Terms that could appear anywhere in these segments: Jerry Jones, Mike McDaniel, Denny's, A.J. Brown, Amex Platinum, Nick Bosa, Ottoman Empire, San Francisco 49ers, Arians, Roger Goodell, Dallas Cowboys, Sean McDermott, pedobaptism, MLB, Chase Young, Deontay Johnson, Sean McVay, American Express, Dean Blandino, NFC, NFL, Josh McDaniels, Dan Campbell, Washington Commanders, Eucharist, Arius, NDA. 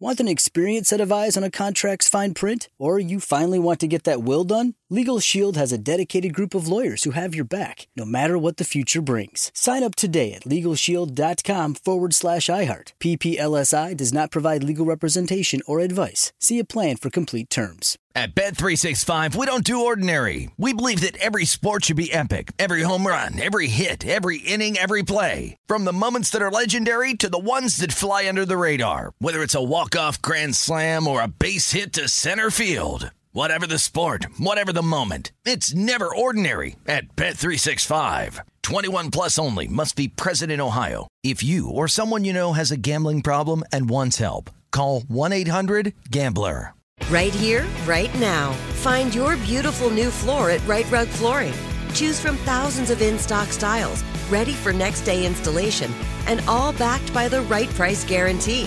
Want an experienced set of eyes on a contract's fine print? Or you finally want to get that will done? Legal Shield has a dedicated group of lawyers who have your back, no matter what the future brings. Sign up today at LegalShield.com/iHeart. PPLSI does not provide legal representation or advice. See a plan for complete terms. At Bet365, we don't do ordinary. We believe that every sport should be epic. Every home run, every hit, every inning, every play. From the moments that are legendary to the ones that fly under the radar. Whether it's a walk-off grand slam or a base hit to center field. Whatever the sport, whatever the moment. It's never ordinary at Bet365. 21 plus only. Must be present in Ohio. If you or someone you know has a gambling problem and wants help, call 1-800-GAMBLER. Right here, right now. Find your beautiful new floor at Rite Rug Flooring. Choose from thousands of in-stock styles, ready for next day installation, and all backed by the right price guarantee.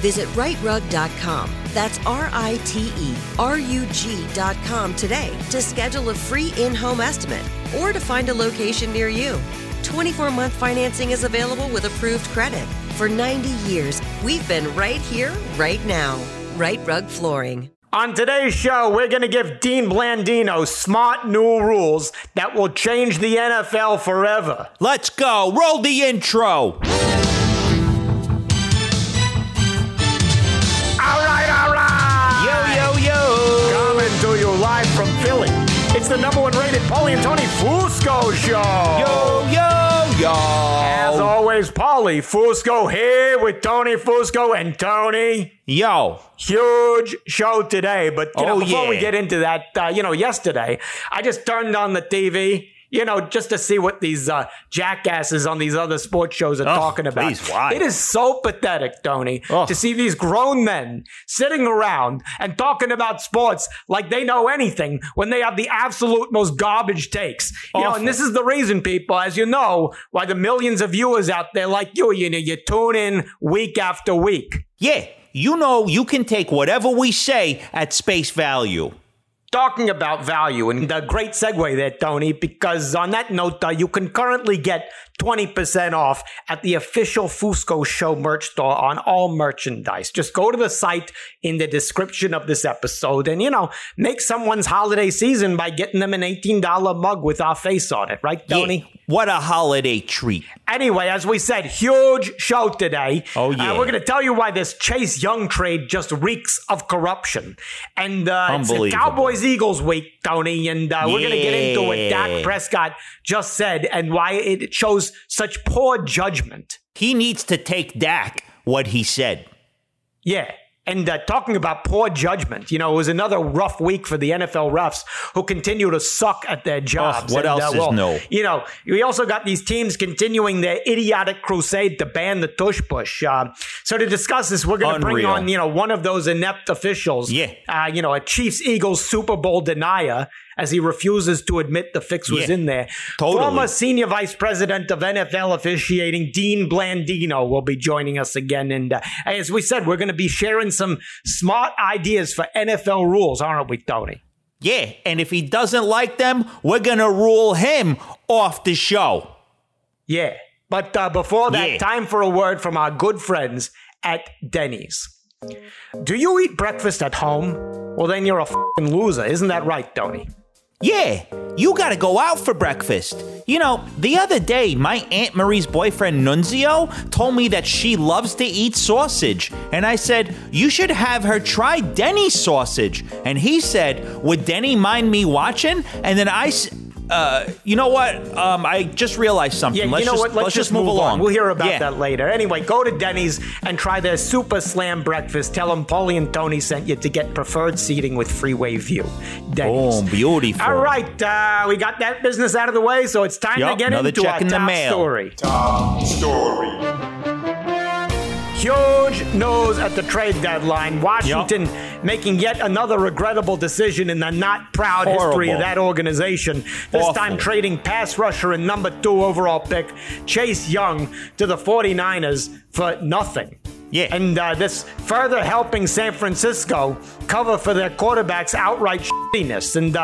Visit RiteRug.com. That's RiteRug.com today to schedule a free in-home estimate or to find a location near you. 24-month financing is available with approved credit. For 90 years, we've been right here, right now. Rite Rug Flooring. On today's show, we're going to give Dean Blandino smart new rules that will change the NFL forever. Let's go. Roll the intro. All right. Yo, yo, yo. Coming to you live from Philly. It's the number one rated Paulie and Tony Fusco Show. Yo, yo, yo. As always, Paulie Fusco here with Tony Fusco and Tony. Yo, huge show today, but before we get into that, yesterday, I just turned on the TV, just to see what these jackasses on these other sports shows are talking about. Please, why? It is so pathetic, Tony, to see these grown men sitting around and talking about sports like they know anything when they have the absolute most garbage takes. And this is the reason, people, as you know, why the millions of viewers out there like you tune in week after week. Yeah. You know, you can take whatever we say at face value. Talking about value, and a great segue there, Tony, because on that note, you can currently get 20% off at the official Fusco Show merch store on all merchandise. Just go to the site in the description of this episode and, make someone's holiday season by getting them an $18 mug with our face on it. Right, Tony? Yeah. What a holiday treat. Anyway, as we said, huge show today. Oh, yeah. We're going to tell you why this Chase Young trade just reeks of corruption. And it's Cowboys-Eagles week, Tony, and we're going to get into what Dak Prescott just said and why it shows such poor judgment. He needs to take Dak what he said. Yeah. And talking about poor judgment, it was another rough week for the NFL refs who continue to suck at their jobs. What else is new? We also got these teams continuing their idiotic crusade to ban the tush push. So to discuss this, we're going to bring on, one of those inept officials, a Chiefs-Eagles Super Bowl denier, as he refuses to admit the fix was in there. Totally. Former Senior Vice President of NFL Officiating, Dean Blandino, will be joining us again. And as we said, we're going to be sharing some smart ideas for NFL rules, aren't we, Tony? Yeah, and if he doesn't like them, we're going to rule him off the show. Yeah, but before that, time for a word from our good friends at Denny's. Do you eat breakfast at home? Well, then you're a f***ing loser. Isn't that right, Tony? Yeah, you gotta go out for breakfast. The other day, my Aunt Marie's boyfriend, Nunzio, told me that she loves to eat sausage. And I said, you should have her try Denny's sausage. And he said, would Denny mind me watching? And then I I just realized something. Yeah, let's just move along. We'll hear about that later. Anyway, go to Denny's and try their Super Slam breakfast. Tell them Paulie and Tony sent you to get preferred seating with freeway view. Denny's. Oh, beautiful. All right, we got that business out of the way, so it's time to get into our top story. Top story. huge news at the trade deadline. Washington making yet another regrettable decision in the not-proud history of that organization. This time trading pass rusher and number 2 overall pick, Chase Young, to the 49ers for nothing. Yeah. And this further helping San Francisco cover for their quarterback's outright shittiness. And,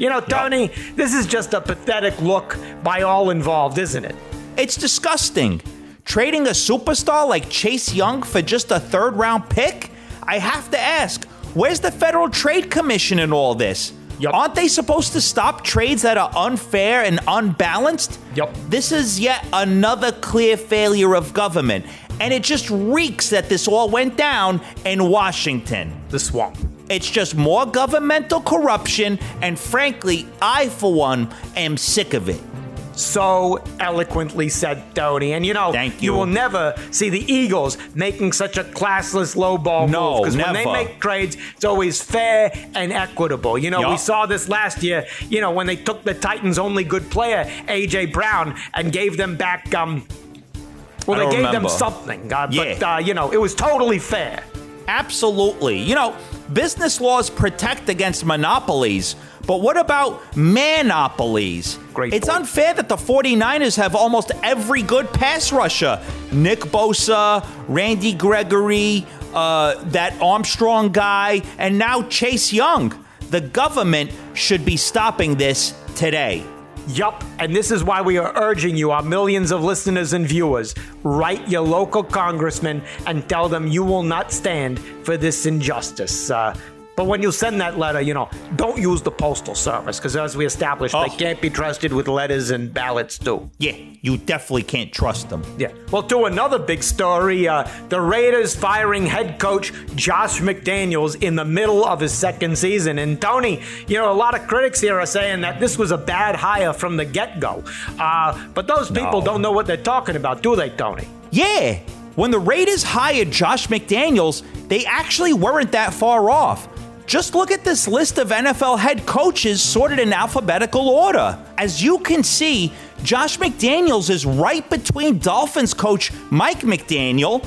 you know, Tony, this is just a pathetic look by all involved, isn't it? It's disgusting. Trading a superstar like Chase Young for just a third-round pick? I have to ask, where's the Federal Trade Commission in all this? Yep. Aren't they supposed to stop trades that are unfair and unbalanced? Yep. This is yet another clear failure of government. And it just reeks that this all went down in Washington. The swamp. It's just more governmental corruption. And frankly, I, for one, am sick of it. So eloquently said, Tony. And, you know, you will never see the Eagles making such a classless lowball move. Because when they make trades, it's always fair and equitable. You know, we saw this last year, you know, when they took the Titans' only good player, A.J. Brown, and gave them back... Well, they gave them something, but, you know, it was totally fair. Absolutely. You know, business laws protect against monopolies, but what about manopolies? Great It's point. Unfair that the 49ers have almost every good pass rusher. Nick Bosa, Randy Gregory, that Armstrong guy, and now Chase Young. The government should be stopping this today. Yup, and this is why we are urging you, our millions of listeners and viewers, write your local congressman and tell them you will not stand for this injustice. But when you send that letter, you know, don't use the Postal Service, because as we established, they can't be trusted with letters and ballots, too. Yeah, you definitely can't trust them. Yeah. Well, to another big story, the Raiders firing head coach Josh McDaniels in the middle of his second season. And, Tony, you know, a lot of critics here are saying that this was a bad hire from the get-go. But those people don't know what they're talking about, do they, Tony? Yeah. When the Raiders hired Josh McDaniels, they actually weren't that far off. Just look at this list of NFL head coaches sorted in alphabetical order. As you can see, Josh McDaniels is right between Dolphins coach Mike McDaniel,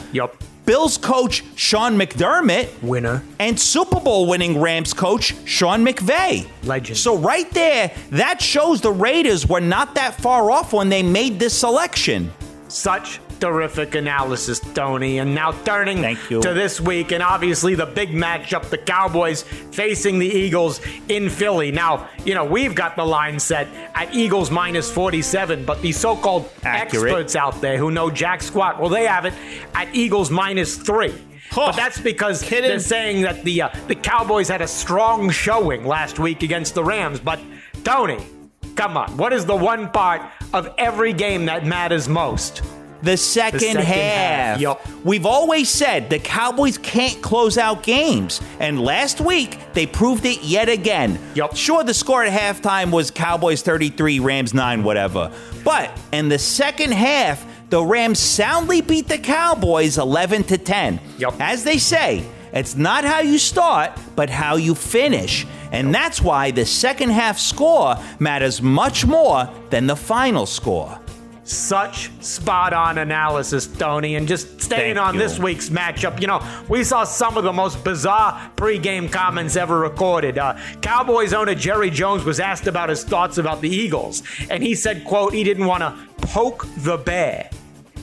Bills coach Sean McDermott, winner, and Super Bowl winning Rams coach Sean McVay. Legend. So right there, that shows the Raiders were not that far off when they made this selection. Such terrific analysis, Tony. And now turning to this week, and obviously the big matchup, the Cowboys facing the Eagles in Philly. Now, you know, we've got the line set at Eagles minus 47, but the so-called experts out there who know jack squat, well, they have it at Eagles minus 3. But that's because they're saying that the Cowboys had a strong showing last week against the Rams. But, Tony, come on. What is the one part of every game that matters most? The second half. We've always said the Cowboys can't close out games. And last week, they proved it yet again. Sure, the score at halftime was Cowboys 33, Rams 9, whatever. But in the second half, the Rams soundly beat the Cowboys 11-10. As they say, it's not how you start, but how you finish. And that's why the second half score matters much more than the final score. Such spot-on analysis, Tony. And just staying on this week's matchup, you know, we saw some of the most bizarre pregame comments ever recorded. Cowboys owner Jerry Jones was asked about his thoughts about the Eagles, and he said, quote, he didn't want to poke the bear.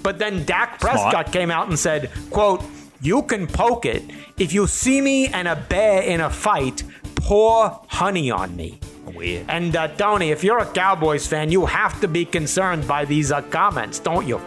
But then Dak Prescott came out and said, quote, you can poke it. If you see me and a bear in a fight, pour honey on me. Weird. And Tony, if you're a Cowboys fan, you have to be concerned by these comments, don't you?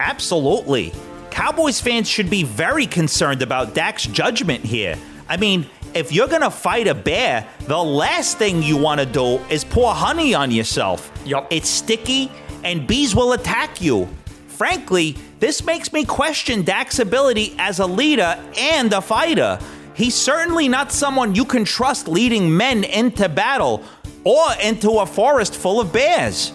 Absolutely. Cowboys fans should be very concerned about Dak's judgment here. I mean, if you're going to fight a bear, the last thing you want to do is pour honey on yourself. It's sticky, and bees will attack you. Frankly, this makes me question Dak's ability as a leader and a fighter. He's certainly not someone you can trust leading men into battle or into a forest full of bears.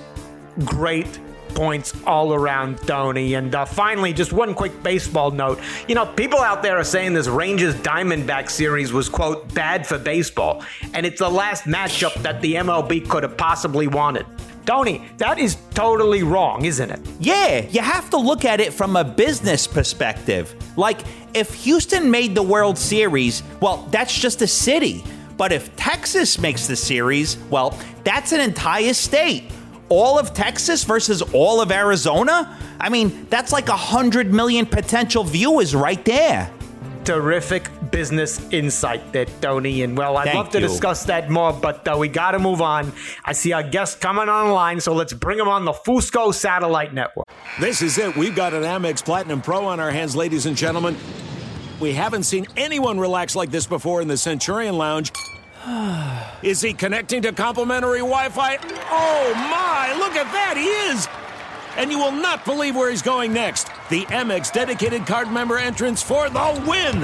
Great points all around, Tony. And finally, just one quick baseball note. You know, people out there are saying this Rangers Diamondback series was, quote, bad for baseball. And it's the last matchup that the MLB could have possibly wanted. Tony, that is totally wrong, isn't it? Yeah, you have to look at it from a business perspective. Like, if Houston made the World Series, well, that's just a city. But if Texas makes the series, well, that's an entire state. All of Texas versus all of Arizona? I mean, that's like 100 million potential viewers right there. Terrific business insight there, Tony. And, well, I'd love to discuss that more, but we got to move on. I see our guest coming online, so let's bring him on the Fusco Satellite Network. This is it. We've got an Amex Platinum Pro on our hands, ladies and gentlemen. We haven't seen anyone relax like this before in the Centurion Lounge. Is he connecting to complimentary Wi-Fi? Oh, my. Look at that. He is. And you will not believe where he's going next. The Amex dedicated card member entrance for the win.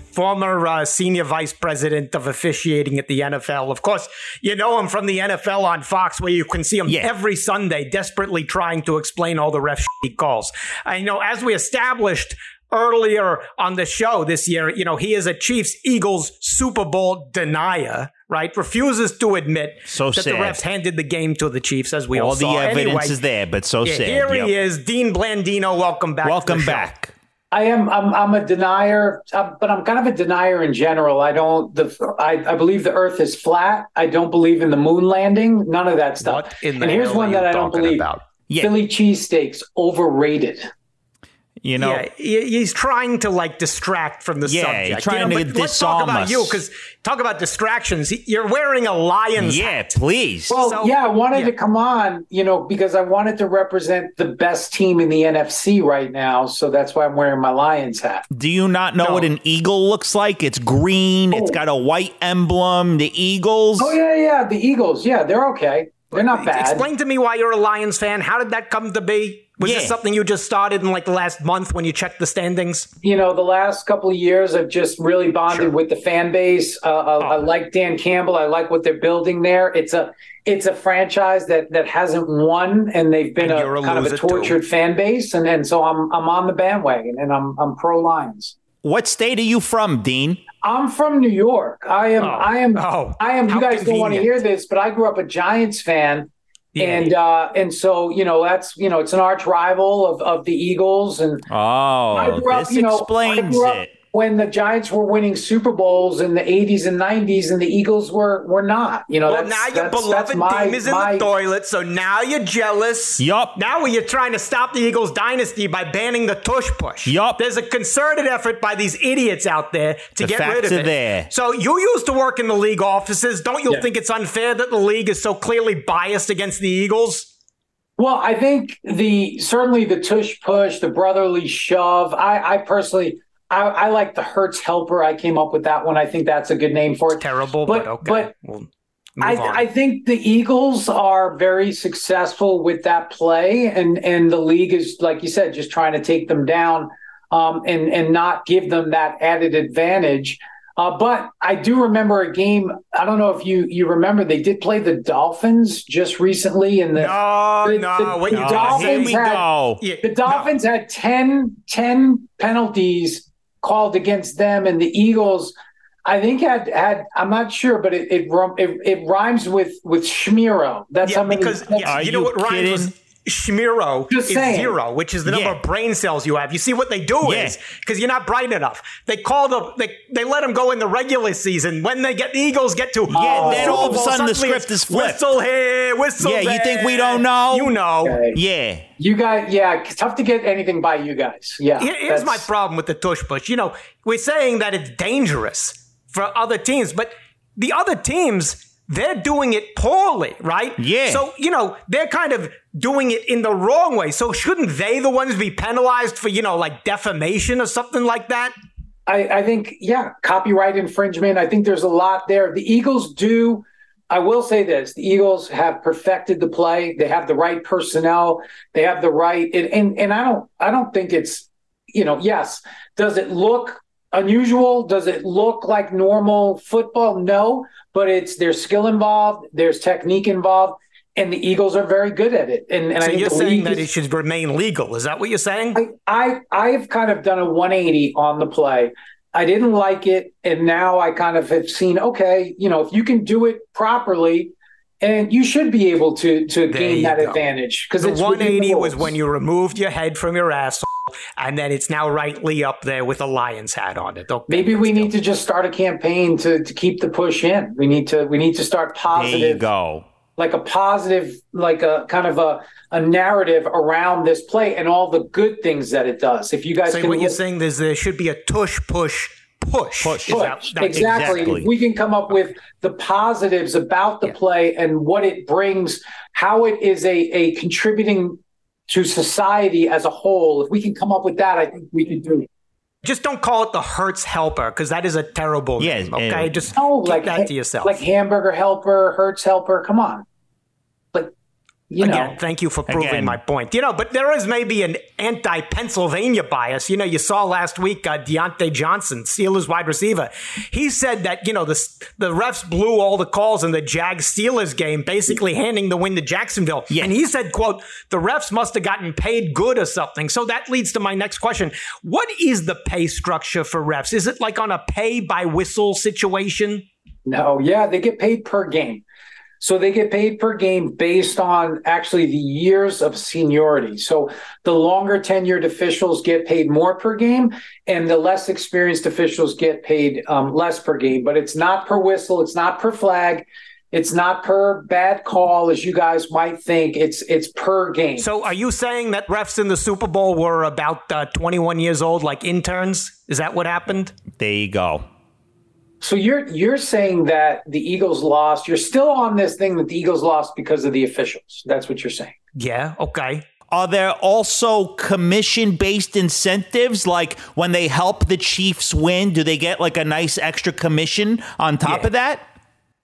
former senior vice president of officiating at the NFL. Of course, you know him from the NFL on Fox, where you can see him every Sunday desperately trying to explain all the ref shit he calls. I know, as we established earlier on the show this year, you know, he is a Chiefs-Eagles Super Bowl denier, right? Refuses to admit the refs handed the game to the Chiefs, as we all saw. All the evidence is there, but sad. Here he is, Dean Blandino. Welcome back. Welcome back. I'm a denier, but I'm kind of a denier in general. I believe the earth is flat. I don't believe in the moon landing, none of that stuff. What in the and here's one that I don't believe. Philly cheesesteaks, overrated. You know, he's trying to like distract from the subject. Yeah, trying to disarm us. Let's talk about you, because talk about distractions. You're wearing a Lions hat. Please. Well, I wanted to come on, you know, because I wanted to represent the best team in the NFC right now. So that's why I'm wearing my Lions hat. Do you not know what an eagle looks like? It's green. Oh. It's got a white emblem. The Eagles. Oh, yeah. The Eagles. Yeah, they're okay. They're not bad. Explain to me why you're a Lions fan. How did that come to be? Was this something you just started in like the last month when you checked the standings? You know, the last couple of years I've just really bonded with the fan base. I like Dan Campbell. I like what they're building there. It's a franchise that hasn't won, and they've been a kind of a tortured fan base. And so I'm on the bandwagon, and I'm pro Lions. What state are you from, Dean? I'm from New York. I am. You guys don't want to hear this, but I grew up a Giants fan. Yeah. And so, you know, that's, you know, it's an arch rival of the Eagles. And I grew up, explains it. when the Giants were winning Super Bowls in the 80s and 90s and the Eagles were not. You know, well, now your beloved team is in the toilet, so now you're jealous. Yup. Now you're trying to stop the Eagles dynasty by banning the tush push. Yup. There's a concerted effort by these idiots out there to get rid of it. There. So you used to work in the league offices. Don't you think it's unfair that the league is so clearly biased against the Eagles? Well, I think certainly the tush push, the brotherly shove. I personally like the Hertz helper. I came up with that one. I think that's a good name for it. It's terrible, but okay. But we'll move on. I think the Eagles are very successful with that play, and the league is, like you said, just trying to take them down and not give them that added advantage. But I do remember a game. I don't know if you remember. They did play the Dolphins just recently, and the Dolphins had 10 penalties called against them, and the Eagles, I think had I'm not sure, but it rhymes with Schmiro. That's how many. Because you know what rhymes with Schmiro is zero, which is the number of brain cells you have. You see what they do is, because you're not bright enough, they let them go in the regular season. When they get the Eagles get to then all of a sudden the script is flipped. Whistle here, whistle there. Yeah, you think we don't know? You know. Okay. Yeah. You guys, it's tough to get anything by you guys. Yeah. Here's my problem with the tush push. You know, we're saying that it's dangerous for other teams, but the other teams, they're doing it poorly, right? Yeah. So, you know, they're kind of doing it in the wrong way. So shouldn't they the ones be penalized for, you know, like defamation or something like that? I think, copyright infringement. I think there's a lot there. The Eagles do. I will say this. The Eagles have perfected the play. They have the right personnel. They have the right. And I don't think it's, you know, yes. Does it look unusual? Does it look like normal football? No, but there's skill involved, there's technique involved, and the Eagles are very good at it. And so I think you're saying that it should remain legal. Is that what you're saying? I've kind of done a 180 on the play. I didn't like it, and now I kind of have seen, okay, you know, if you can do it properly, and you should be able to gain that advantage. Because the 180 was when you removed your head from your asshole. And then it's now rightly up there with a Lions hat on it. Okay. Maybe we need to just start a campaign to keep the push in. We need to start positive. There you go. Like a positive, like a kind of a narrative around this play and all the good things that it does. If you guys can, what you're saying is there should be a tush push. Exactly. If we can come up with the positives about the play and what it brings, how it is a contributing to society as a whole. If we can come up with that, I think we can do it. Just don't call it the Hertz helper, because that is a terrible name. Okay, just keep that to yourself. Like hamburger helper, Hertz helper. Come on. Again, thank you for proving my point. You know, but there is maybe an anti-Pennsylvania bias. You know, you saw last week Deontay Johnson, Steelers wide receiver. He said that, you know, the refs blew all the calls in the Jags-Steelers game, basically handing the win to Jacksonville. Yeah. And he said, quote, the refs must have gotten paid good or something. So that leads to my next question. What is the pay structure for refs? Is it like on a pay-by-whistle situation? No, they get paid per game. So they get paid per game based on actually the years of seniority. So the longer tenured officials get paid more per game, and the less experienced officials get paid less per game. But it's not per whistle. It's not per flag. It's not per bad call, as you guys might think. It's per game. So are you saying that refs in the Super Bowl were about 21 years old, like interns? Is that what happened? There you go. So you're saying that the Eagles lost. You're still on this thing that the Eagles lost because of the officials. That's what you're saying. Yeah. Okay. Are there also commission-based incentives? Like when they help the Chiefs win, do they get like a nice extra commission on top of that?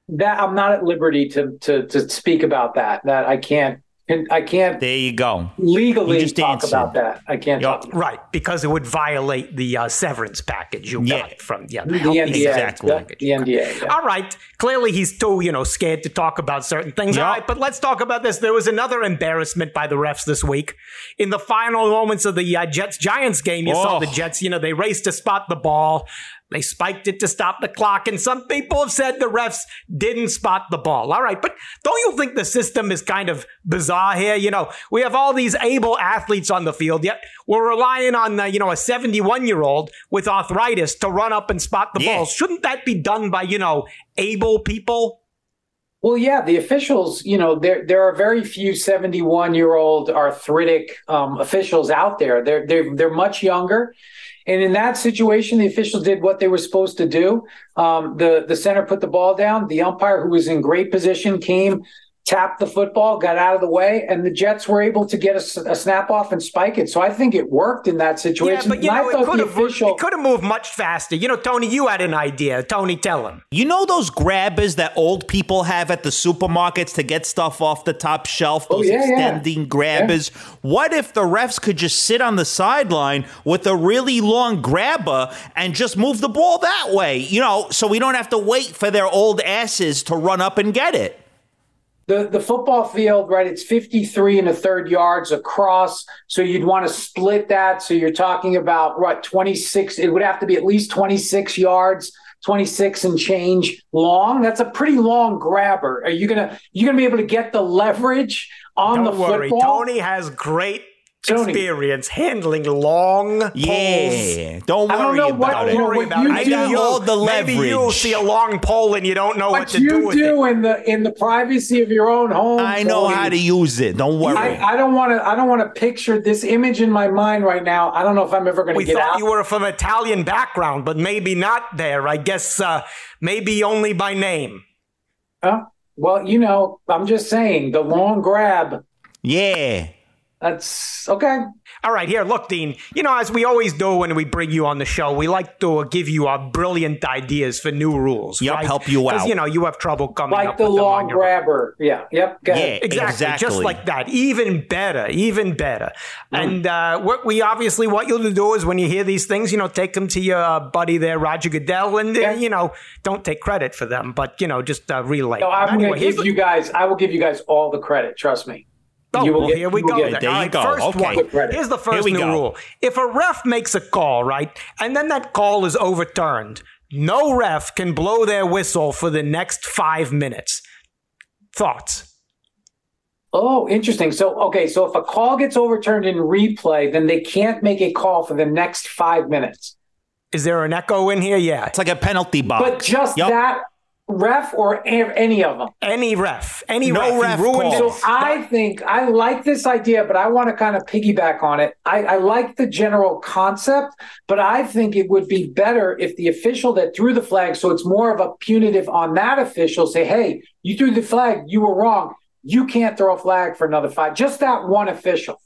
That I'm not at liberty to speak about that. That I can't. And I can't. There you go. Legally talk about that. I can't talk about that. Right, because it would violate the severance package you got from the NDA. Exactly. The NDA. Yeah. All right. Clearly, he's too scared to talk about certain things. All right, but let's talk about this. There was another embarrassment by the refs this week. In the final moments of the Jets-Giants game, you saw the Jets. You know, they raced to spot the ball. They spiked it to stop the clock, and some people have said the refs didn't spot the ball. All right, but don't you think the system is kind of bizarre here? You know, we have all these able athletes on the field, yet we're relying on, a 71-year-old with arthritis to run up and spot the ball. Shouldn't that be done by, able people? Well, yeah, the officials, there are very few 71-year-old arthritic officials out there. They're much younger. And in that situation, the officials did what they were supposed to do. The center put the ball down. The umpire, who was in great position, came, tapped the football, got out of the way, and the Jets were able to get a snap off and spike it. So I think it worked in that situation. Yeah, but it could have moved much faster. Tony, you had an idea. Tony, tell him. Those grabbers that old people have at the supermarkets to get stuff off the top shelf, those extending grabbers. Yeah. What if the refs could just sit on the sideline with a really long grabber and just move the ball that way? So we don't have to wait for their old asses to run up and get it. The football field, right, it's 53 1/3 yards across, so you'd want to split that. So you're talking about, what, 26? It would have to be at least 26 yards, 26 and change long. That's a pretty long grabber. Are you going to be able to get the leverage on the football? Don't worry, Tony has great experience handling long poles. Yeah, don't worry about it. I know the leverage. Maybe you'll see a long pole and you don't know what to do with it. What you do in the privacy of your own home. I know how to use it. Don't worry. I don't want to picture this image in my mind right now. I don't know if I'm ever going to get out. We thought you were from Italian background, but maybe not there. I guess maybe only by name. Well, I'm just saying the long grab. Yeah. That's okay. All right. Here, look, Dean, as we always do when we bring you on the show, we like to give you our brilliant ideas for new rules. Yep, right? Help you out. You have trouble coming up with them on your own. Like the long grabber. Yeah. Yep. Go ahead. Exactly. Just like that. Even better. Mm. And what you'll do is when you hear these things, take them to your buddy there, Roger Goodell, and, don't take credit for them, but, just relay. No, I will give you guys all the credit. Trust me. Here we go. Here's the first new rule. If a ref makes a call, right, and then that call is overturned, no ref can blow their whistle for the next 5 minutes. Thoughts? Oh, interesting. So if a call gets overturned in replay, then they can't make a call for the next 5 minutes. Is there an echo in here? Yeah. It's like a penalty box. But just that... Ref or any of them? Any ref. Any ref ruined it. So I think I like this idea, but I want to kind of piggyback on it. I like the general concept, but I think it would be better if the official that threw the flag, so it's more of a punitive on that official, say, hey, you threw the flag, you were wrong. You can't throw a flag for another 5. Just that one official.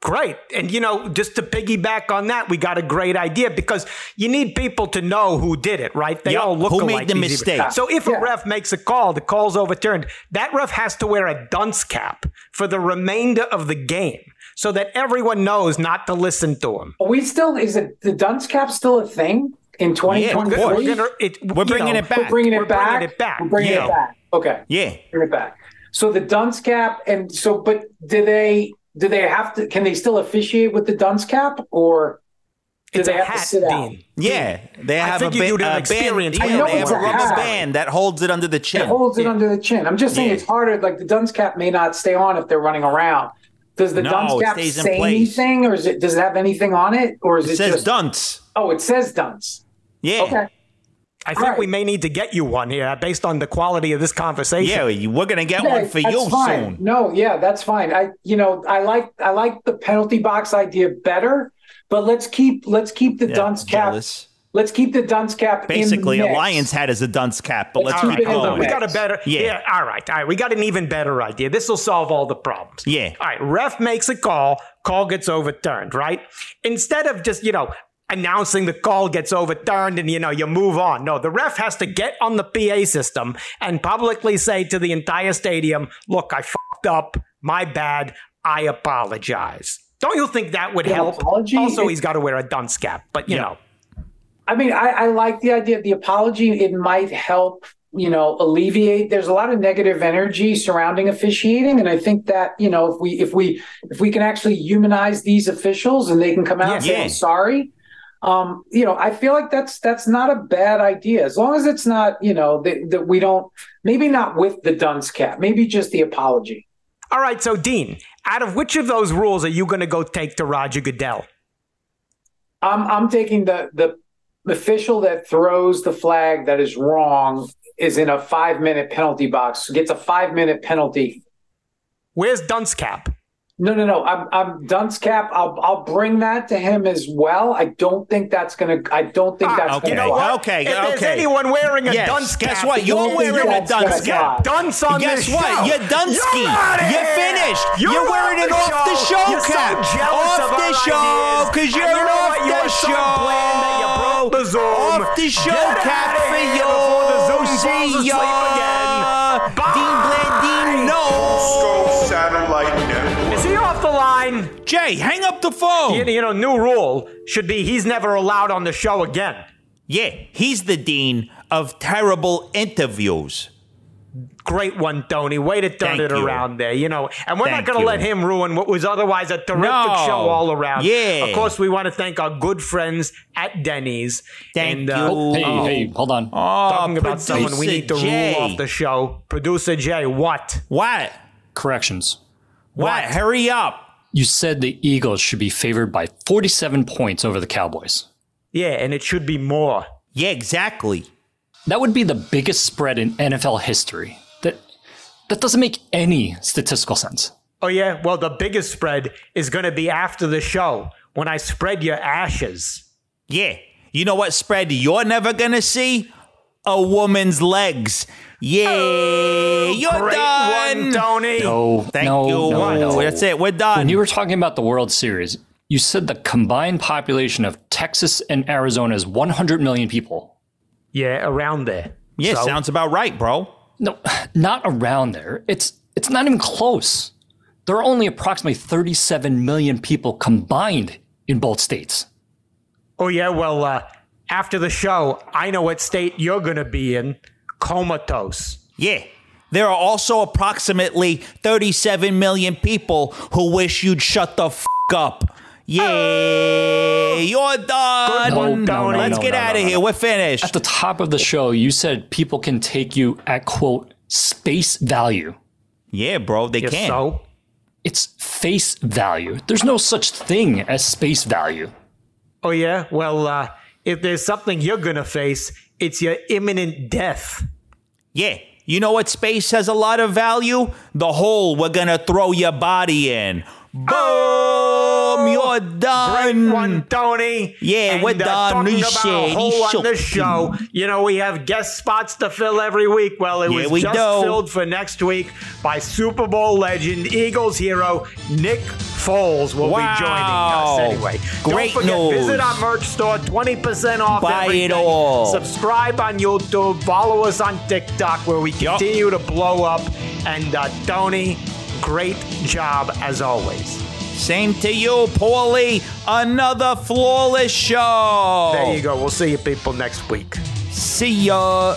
Great. And, just to piggyback on that, we got a great idea because you need people to know who did it, right? They all look alike. Who made the mistake? So if a ref makes a call, the call's overturned, that ref has to wear a dunce cap for the remainder of the game so that everyone knows not to listen to him. The dunce cap still a thing in 2023? We're bringing it back. Okay. Yeah. Bring it back. So the dunce cap, but do they have to? Can they still officiate with the dunce cap, or do they have to sit out? Dean. Yeah, they have a band. They have a rubber band that holds it under the chin. It holds it under the chin. I'm just saying it's harder. Like the dunce cap may not stay on if they're running around. Does the dunce cap say anything, or does it have anything on it, or it says dunce? Oh, it says dunce. Yeah. Okay. I think we may need to get you one here based on the quality of this conversation. Yeah, we're going to get one for you soon. No, yeah, that's fine. I like the penalty box idea better, but let's keep the dunce cap. Jealous. Let's keep the dunce cap. Basically, a lion's hat is a dunce cap, but let's keep it going. We got a better. Yeah. All right. We got an even better idea. This will solve all the problems. Yeah. All right. Ref makes a call. Call gets overturned. Right. Instead of just announcing the call gets overturned and, you move on. No, the ref has to get on the PA system and publicly say to the entire stadium, look, I fucked up. My bad. I apologize. Don't you think that would help? Apology? Also, he's got to wear a dunce cap, but, you know. I mean, I like the idea of the apology. It might help, alleviate. There's a lot of negative energy surrounding officiating. And I think that, if we can actually humanize these officials and they can come out and say, I'm sorry. You know, I feel like that's not a bad idea, as long as it's not, you know, that we don't, maybe not with the dunce cap, maybe just the apology. All right. So, Dean, out of which of those rules are you going to go take to Roger Goodell? I'm taking the official that throws the flag that is wrong is in a 5-minute penalty box, gets a 5-minute penalty. Where's dunce cap? No. I'm dunce cap. I'll bring that to him as well. I don't think that's going to. You know what? Okay. If there's anyone wearing a dunce cap, guess what? You're wearing a dunce cap. Dunce on this show. Guess what? You're dunce-ski. You're finished. You're wearing an off-the-show cap. Off the show, because you're off the show. Off the show cap for you. See ya. Dean Blandino. Fusco Satellite Network. The line. Jay, hang up the phone. You know, new rule should be he's never allowed on the show again. Yeah, he's the dean of terrible interviews. Great one, Tony. Way to turn it around there, you know. And we're not going to let him ruin what was otherwise a terrific show all around. Yeah. Of course, we want to thank our good friends at Denny's. Thank you. Hey, hold on. Talking about someone we need to rule off the show. Producer Jay, what? Corrections. What? Hurry up. You said the Eagles should be favored by 47 points over the Cowboys. Yeah, and it should be more. Yeah, exactly. That would be the biggest spread in NFL history. That doesn't make any statistical sense. Oh, yeah? Well, the biggest spread is going to be after the show when I spread your ashes. Yeah. You know what spread you're never going to see? A woman's legs. Yeah, you're great done. One, Tony. No, thank you. That's it. We're done. When you were talking about the World Series, you said the combined population of Texas and Arizona is 100 million people. Yeah, around there. Yeah, so, sounds about right, bro. No, not around there. It's not even close. There are only approximately 37 million people combined in both states. Oh, yeah, well, after the show, I know what state you're going to be in. Comatose. Yeah. There are also approximately 37 million people who wish you'd shut the f*** up. Yeah. You're done. Let's get out of here. We're finished. At the top of the show, you said people can take you at, quote, face value. Yeah, bro. They can. So? It's face value. There's no such thing as space value. Oh, yeah? Well, if there's something you're going to face, it's your imminent death. Yeah. You know what space has a lot of value? The hole we're going to throw your body in. Boom! You're done. Great one, Tony. Yeah, and we're done. Talking about a hole on this show. You know, we have guest spots to fill every week. Well, it was filled for next week by Super Bowl legend, Eagles hero, Nick Foles will be joining us anyway. Great Don't forget, news. Visit our merch store, 20% off Buy everything. It all. Subscribe on YouTube. Follow us on TikTok where we continue to blow up. And Tony, great job as always. Same to you, Paulie. Another flawless show. There you go. We'll see you people next week. See ya.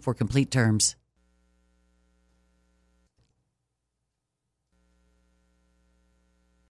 for complete terms.